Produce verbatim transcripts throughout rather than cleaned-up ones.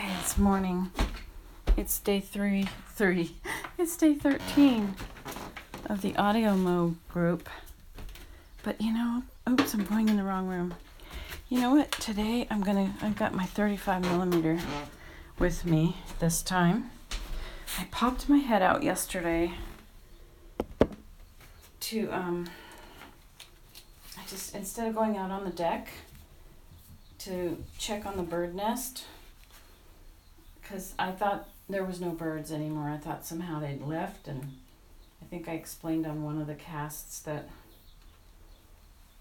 Okay, it's morning. It's day three, three. It's day thirteen of the Audio Mo group. But you know, oops, I'm going in the wrong room. You know what? Today I'm gonna. I've got my thirty-five millimeter with me this time. I popped my head out yesterday to um. I just instead of going out on the deck to check on the bird nest, because I thought there was no birds anymore. I thought somehow they'd left, and I think I explained on one of the casts that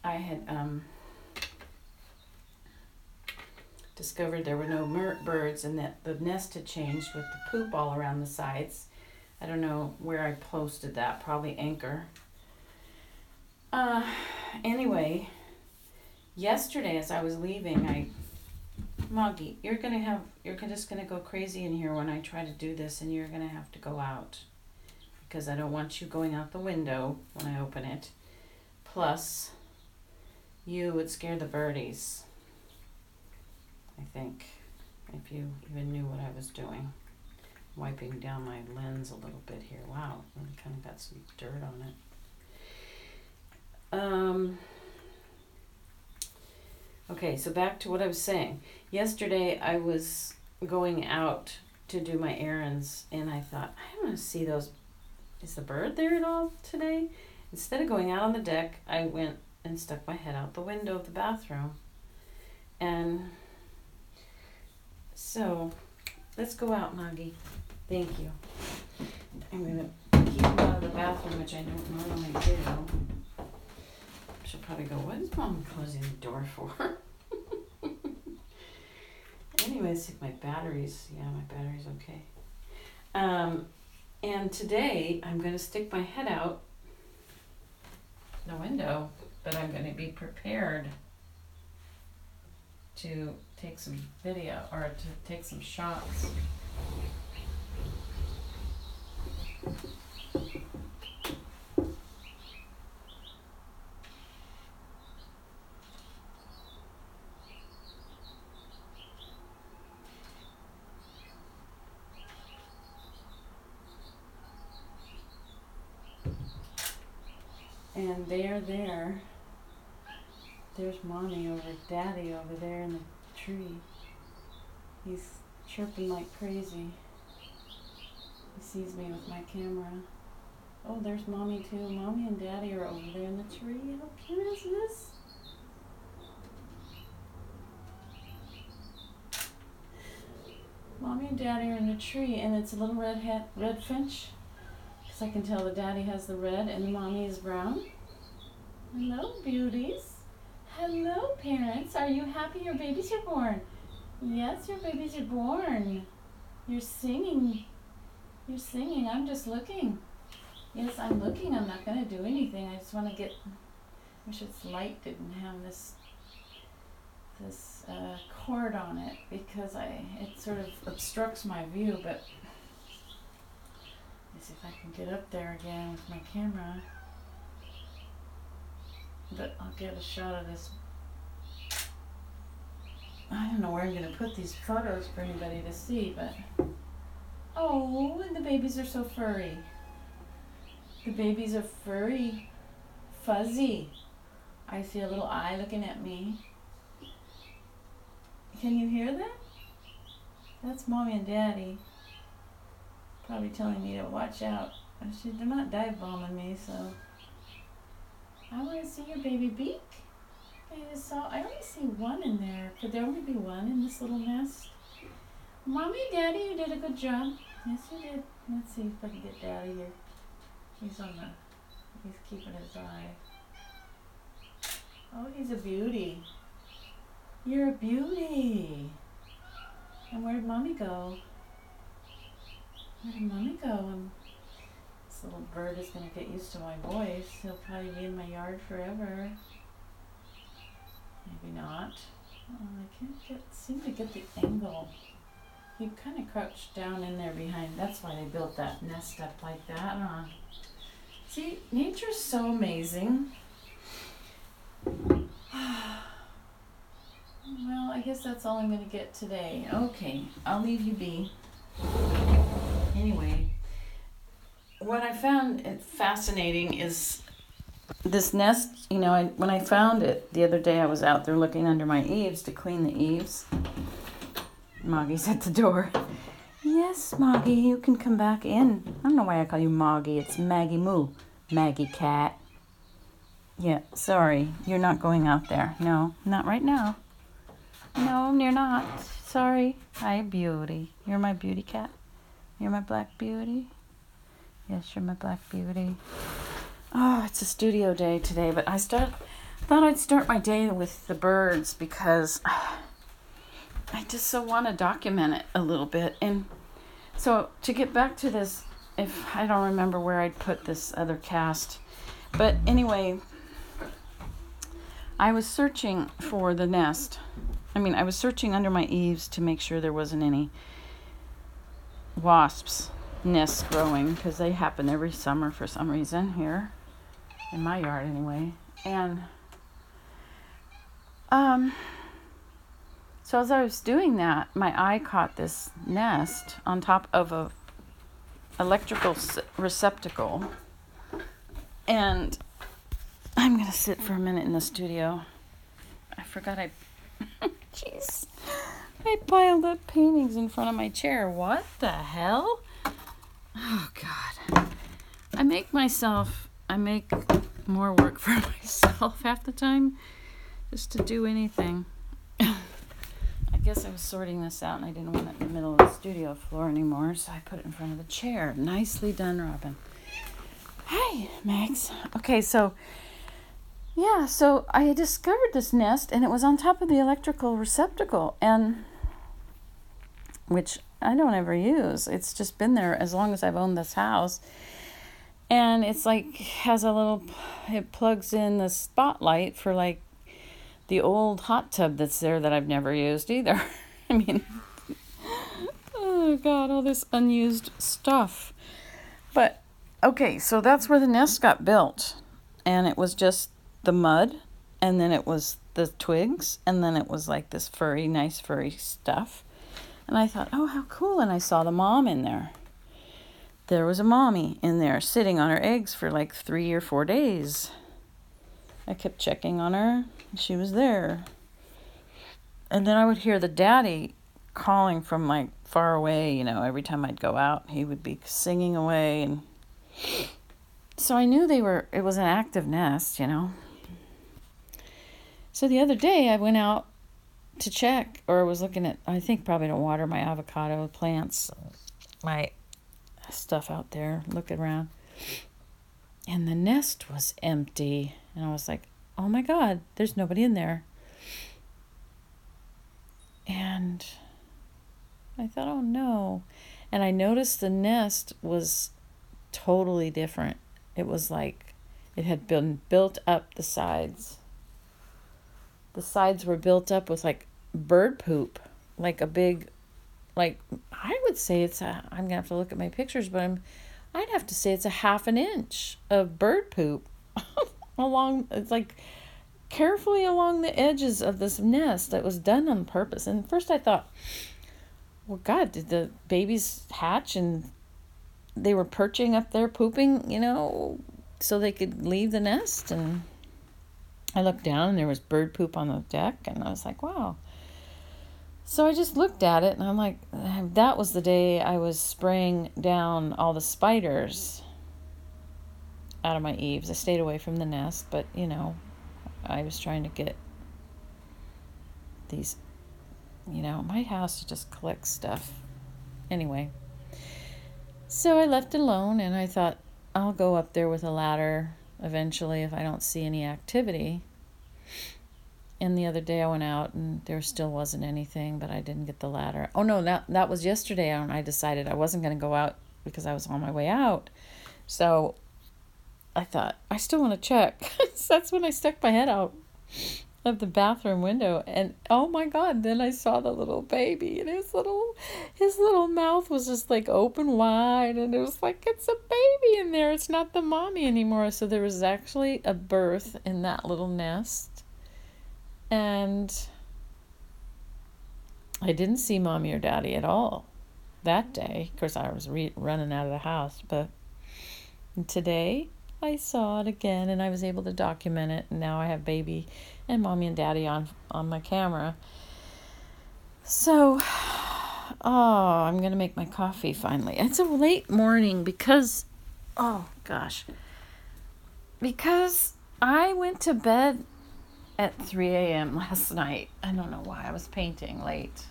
I had um, discovered there were no mer- birds and that the nest had changed with the poop all around the sides. I don't know where I posted that, probably Anchor. Uh, anyway, yesterday as I was leaving, I Moggy, you're gonna have you're just gonna go crazy in here when I try to do this, and you're gonna have to go out because I don't want you going out the window when I open it. Plus, you would scare the birdies, I think, if you even knew what I was doing. Wiping down my lens a little bit here. Wow, I kind of got some dirt on it. Um. Okay, so back to what I was saying. Yesterday, I was going out to do my errands, and I thought, I want to see those. Is the bird there at all today? Instead of going out on the deck, I went and stuck my head out the window of the bathroom. And so, let's go out, Maggie. Thank you. I'm going to keep him out of the bathroom, which I don't normally do. She'll probably go, what is Mom closing the door for? Anyways, if my batteries, yeah, my battery's okay. Um, and today I'm going to stick my head out the window, but I'm going to be prepared to take some video or to take some shots. And they're there. There's Mommy over, Daddy over there in the tree. He's chirping like crazy. He sees me with my camera. Oh, there's Mommy too. Mommy and Daddy are over there in the tree. How cute is this? Mommy and Daddy are in the tree, and it's a little red hat, red finch. So I can tell the daddy has the red and the mommy is brown. Hello, beauties. Hello, parents. Are you happy your babies are born? Yes, your babies are born. You're singing. You're singing. I'm just looking. Yes, I'm looking. I'm not going to do anything. I just want to get... I wish its light didn't have this this uh, cord on it because I it sort of obstructs my view, but... see if I can get up there again with my camera, but I'll get a shot of this. I don't know where I'm going to put these photos for anybody to see, but oh, and the babies are so furry. The babies are furry, fuzzy. I see a little eye looking at me. Can you hear that? That's Mommy and Daddy. Probably telling me to watch out. She, they're not dive bombing me, so. I want to see your baby beak. I just saw, I only see one in there. Could there only be one in this little nest? Mommy, Daddy, you did a good job. Yes, you did. Let's see if I can get Daddy here. He's on the, he's keeping his eye. Oh, he's a beauty. You're a beauty. And where did Mommy go? Where did Mommy go? Um, this little bird is going to get used to my voice. He'll probably be in my yard forever. Maybe not. Oh, I can't get, seem to get the angle. He kind of crouched down in there behind. That's why they built that nest up like that, huh? See, nature's so amazing. Well, I guess that's all I'm going to get today. Okay, I'll leave you be. Anyway, what I found fascinating is this nest. You know, I, when I found it the other day, I was out there looking under my eaves to clean the eaves. Moggy's at the door. Yes, Moggy, you can come back in. I don't know why I call you Moggy. It's Maggie Moo. Maggie Cat. Yeah, sorry. You're not going out there. No, not right now. No, you're not. Sorry. Hi, beauty. You're my beauty cat. You're my black beauty. Yes, you're my black beauty. Oh, it's a studio day today, but I start, thought I'd start my day with the birds because I just so want to document it a little bit. And so to get back to this, if I don't remember where I'd put this other cast, but anyway, I was searching for the nest. I mean, I was searching under my eaves to make sure there wasn't any wasps' nests growing, because they happen every summer for some reason here in my yard anyway. And um so as I was doing that, my eye caught this nest on top of a electrical receptacle. And I'm going to sit for a minute in the studio. I forgot I... Jeez. I piled up paintings in front of my chair. What the hell? Oh, God. I make myself... I make more work for myself half the time just to do anything. I guess I was sorting this out and I didn't want it in the middle of the studio floor anymore, so I put it in front of the chair. Nicely done, Robin. Hi, Max. Okay, so yeah, so I discovered this nest and it was on top of the electrical receptacle, and which I don't ever use. It's just been there as long as I've owned this house. And it's like has a little it plugs in the spotlight for like the old hot tub that's there that I've never used either. I mean, oh God, all this unused stuff. But, okay, so that's where the nest got built. And it was just the mud, and then it was the twigs, and then it was like this furry, nice furry stuff. And I thought, oh, how cool. And I saw the mom in there. There was a mommy in there sitting on her eggs for like three or four days. I kept checking on her. She was there. And then I would hear the daddy calling from like far away, you know, every time I'd go out, he would be singing away. And so I knew they were, it was an active nest, you know. So the other day I went out to check, or was looking at, I think probably to water my avocado plants, my stuff out there, looking around. And the nest was empty. And I was like, oh my God, there's nobody in there. And I thought, oh no. And I noticed the nest was totally different. It was like it had been built up the sides. The sides were built up with like bird poop, like a big, like I would say it's a, I'm gonna have to look at my pictures, but I'm, I'd have to say it's a half an inch of bird poop. Along, it's like carefully along the edges of this nest that was done on purpose. And first I thought, well, God, did the babies hatch and they were perching up there pooping, you know, so they could leave the nest? And I looked down and there was bird poop on the deck, and I was like, wow. So I just looked at it and I'm like, that was the day I was spraying down all the spiders out of my eaves. I stayed away from the nest, but you know, I was trying to get these, you know, my house just collects stuff. Anyway, so I left it alone and I thought, I'll go up there with a ladder eventually if I don't see any activity. And the other day I went out and there still wasn't anything, but I didn't get the ladder. Oh no, that, that was yesterday and I decided I wasn't going to go out because I was on my way out. So I thought, I still want to check. So that's when I stuck my head out of the bathroom window, and oh my God, then I saw the little baby, and his little his little mouth was just like open wide, and it was like, it's a baby in there. It's not the mommy anymore. So there was actually a birth in that little nest. And I didn't see mommy or daddy at all that day. Of course, I was re- running out of the house, but today I saw it again, and I was able to document it. And now I have baby and mommy and daddy on, on my camera. So, oh, I'm going to make my coffee finally. It's a late morning because, oh gosh, because I went to bed at three a.m. last night. I don't know why. I was painting late.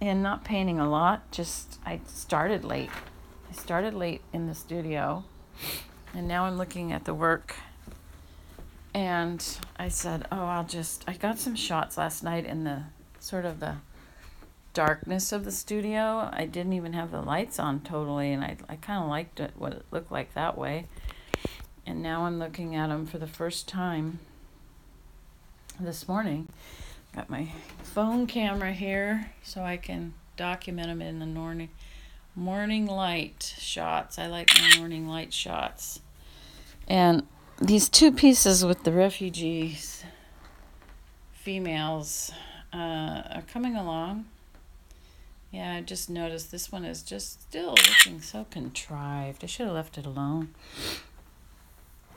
And not painting a lot, just I started late. I started late in the studio. And now I'm looking at the work. And I said, oh, I'll just... I got some shots last night in the sort of the darkness of the studio. I didn't even have the lights on totally. And I, I kind of liked it, what it looked like that way. And now I'm looking at them for the first time this morning. Got my phone camera here so I can document them in the morning morning light shots. I like my morning light shots. And these two pieces with the refugees, females, uh, are coming along. Yeah, I just noticed this one is just still looking so contrived. I should have left it alone.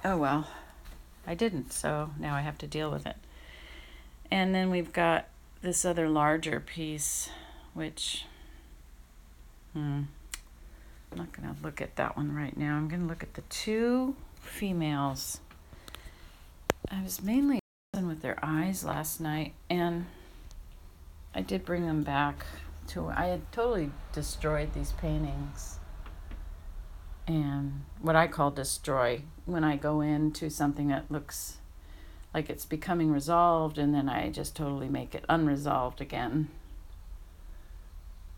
Oh well, I didn't, so now I have to deal with it. And then we've got this other larger piece, which, hmm, I'm not going to look at that one right now. I'm going to look at the two females. I was mainly with their eyes last night, and I did bring them back to, I had totally destroyed these paintings. And what I call destroy, when I go into something that looks like it's becoming resolved, and then I just totally make it unresolved again.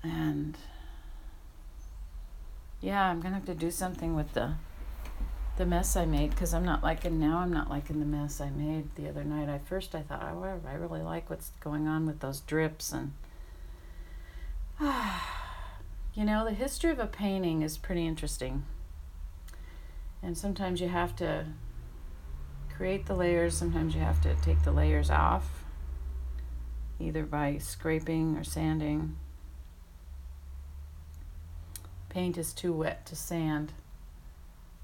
And yeah, I'm gonna have to do something with the the mess I made, because I'm not liking now I'm not liking the mess I made the other night. I first I thought, oh, I really like what's going on with those drips, and you know, the history of a painting is pretty interesting. And sometimes you have to create the layers, sometimes you have to take the layers off, either by scraping or sanding. Paint is too wet to sand.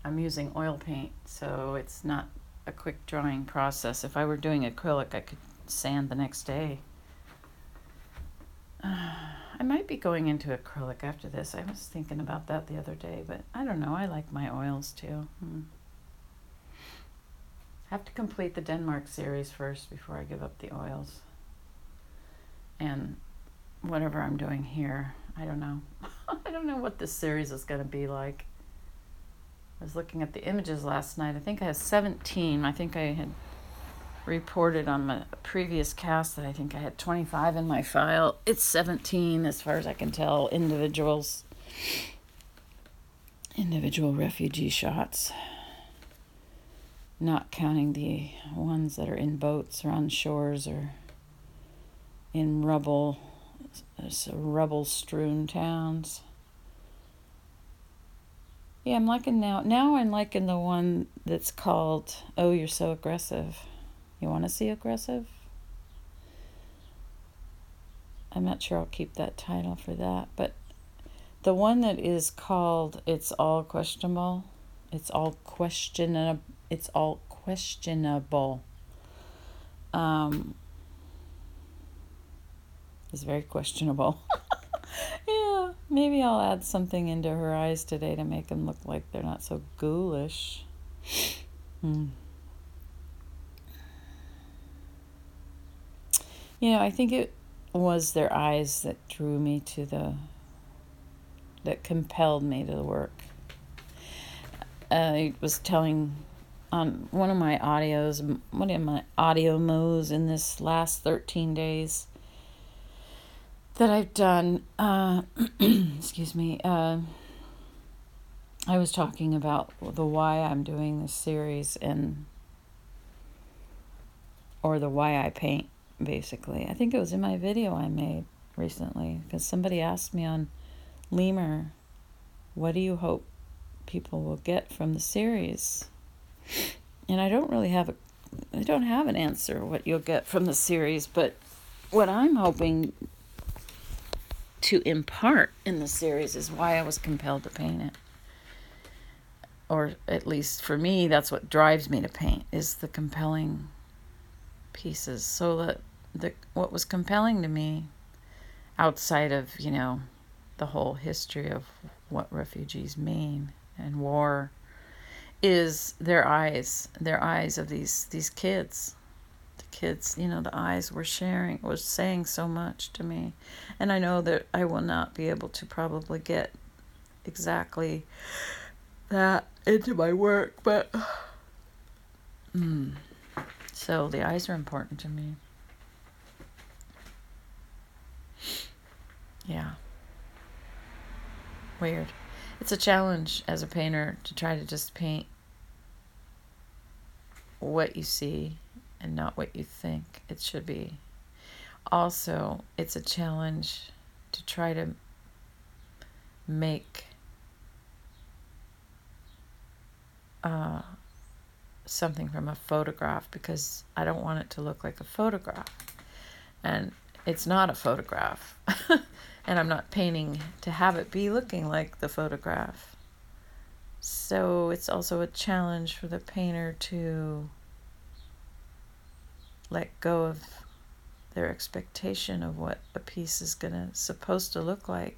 I'm using oil paint, so it's not a quick drying process. If I were doing acrylic, I could sand the next day. Uh, I might be going into acrylic after this. I was thinking about that the other day, but I don't know. I like my oils too. Hmm. Have to complete the Denmark series first before I give up the oils. And whatever I'm doing here, I don't know. I don't know what this series is going to be like. I was looking at the images last night. I think I have seventeen. I think I had reported on my previous cast that I think I had twenty-five in my file. It's seventeen as far as I can tell, individuals, individual refugee shots. Not counting the ones that are in boats or on shores or in rubble, rubble-strewn towns. Yeah, I'm liking now. Now I'm liking the one that's called, Oh, You're So Aggressive. You want to see aggressive? I'm not sure I'll keep that title for that, but the one that is called, It's All Questionable, It's All Questionable, It's all questionable. Um, it's very questionable. Yeah, maybe I'll add something into her eyes today to make them look like they're not so ghoulish. Hmm. You know, I think it was their eyes that drew me to the, that compelled me to the work. Uh, I was telling... on one of my audios, one of my audio mo's in this last thirteen days that I've done, uh, excuse me, uh, I was talking about the why I'm doing this series, and or the why I paint, basically. I think it was in my video I made recently, because somebody asked me on Lemur, what do you hope people will get from the series? And I don't really have a, I don't have an answer what you'll get from the series, but what I'm hoping to impart in the series is why I was compelled to paint it. Or at least for me, that's what drives me to paint, is the compelling pieces. So that the, what was compelling to me, outside of, you know, the whole history of what refugees mean and war, is their eyes, their eyes of these, these kids. The kids, you know, the eyes were sharing, was saying so much to me. And I know that I will not be able to probably get exactly that into my work, but mm. So the eyes are important to me. Yeah. Weird. It's a challenge as a painter to try to just paint what you see and not what you think it should be. Also, it's a challenge to try to make uh, something from a photograph, because I don't want it to look like a photograph. And it's not a photograph. And I'm not painting to have it be looking like the photograph. So it's also a challenge for the painter to let go of their expectation of what a piece is gonna supposed to look like.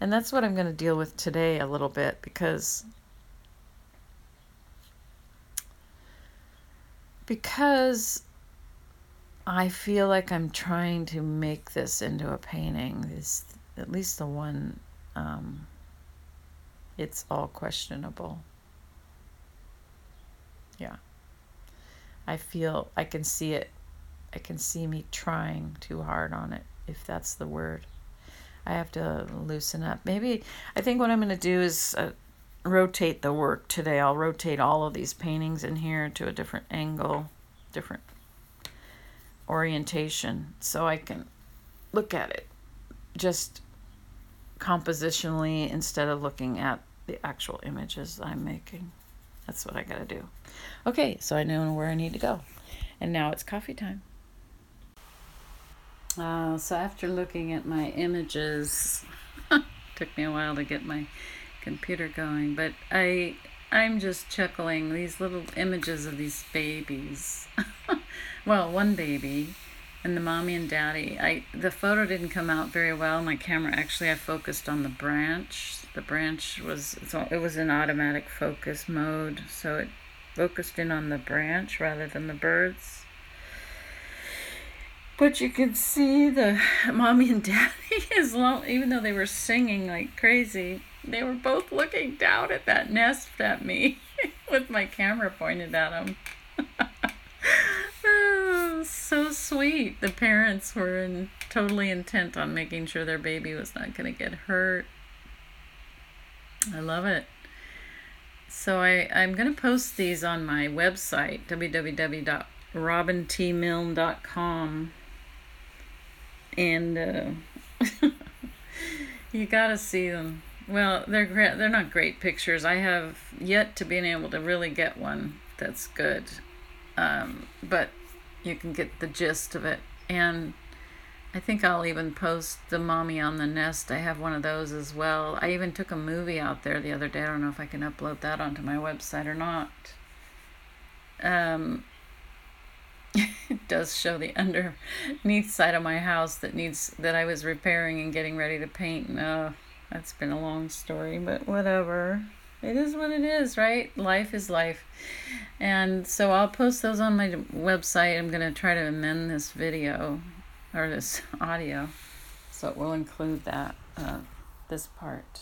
And that's what I'm gonna deal with today a little bit, because because I feel like I'm trying to make this into a painting. This, at least the one, um, it's all questionable. Yeah. I feel, I can see it. I can see me trying too hard on it, if that's the word. I have to loosen up. Maybe, I think what I'm going to do is uh, rotate the work today. I'll rotate all of these paintings in here to a different angle, different orientation, so I can look at it just compositionally instead of looking at the actual images I'm making. That's what I gotta do. Okay, so I know where I need to go. And now it's coffee time. Uh, so after looking at my images, took me a while to get my computer going, but I, I'm just chuckling these little images of these babies. Well, one baby and the mommy and daddy. I the photo didn't come out very well. My camera, actually, I focused on the branch. The branch was, so it was in automatic focus mode, so it focused in on the branch rather than the birds. But you could see the mommy and daddy, as long, even though they were singing like crazy, they were both looking down at that nest at me with my camera pointed at them. So sweet. The parents were in, totally intent on making sure their baby was not going to get hurt. I love it. So I, I'm going to post these on my website, w w w dot robin t milne dot com. And uh, you got to see them. Well, they're they're not great pictures. I have yet to be able to really get one that's good. Um, but you can get the gist of it. And I think I'll even post the mommy on the nest. I have one of those as well. I even took a movie out there the other day. I don't know if I can upload that onto my website or not. Um, it does show the underneath side of my house that needs that I was repairing and getting ready to paint. And, oh, that's been a long story, but whatever. It is what it is, right? Life is life. And so I'll post those on my website. I'm going to try to amend this video or this audio so it will include that, uh, this part.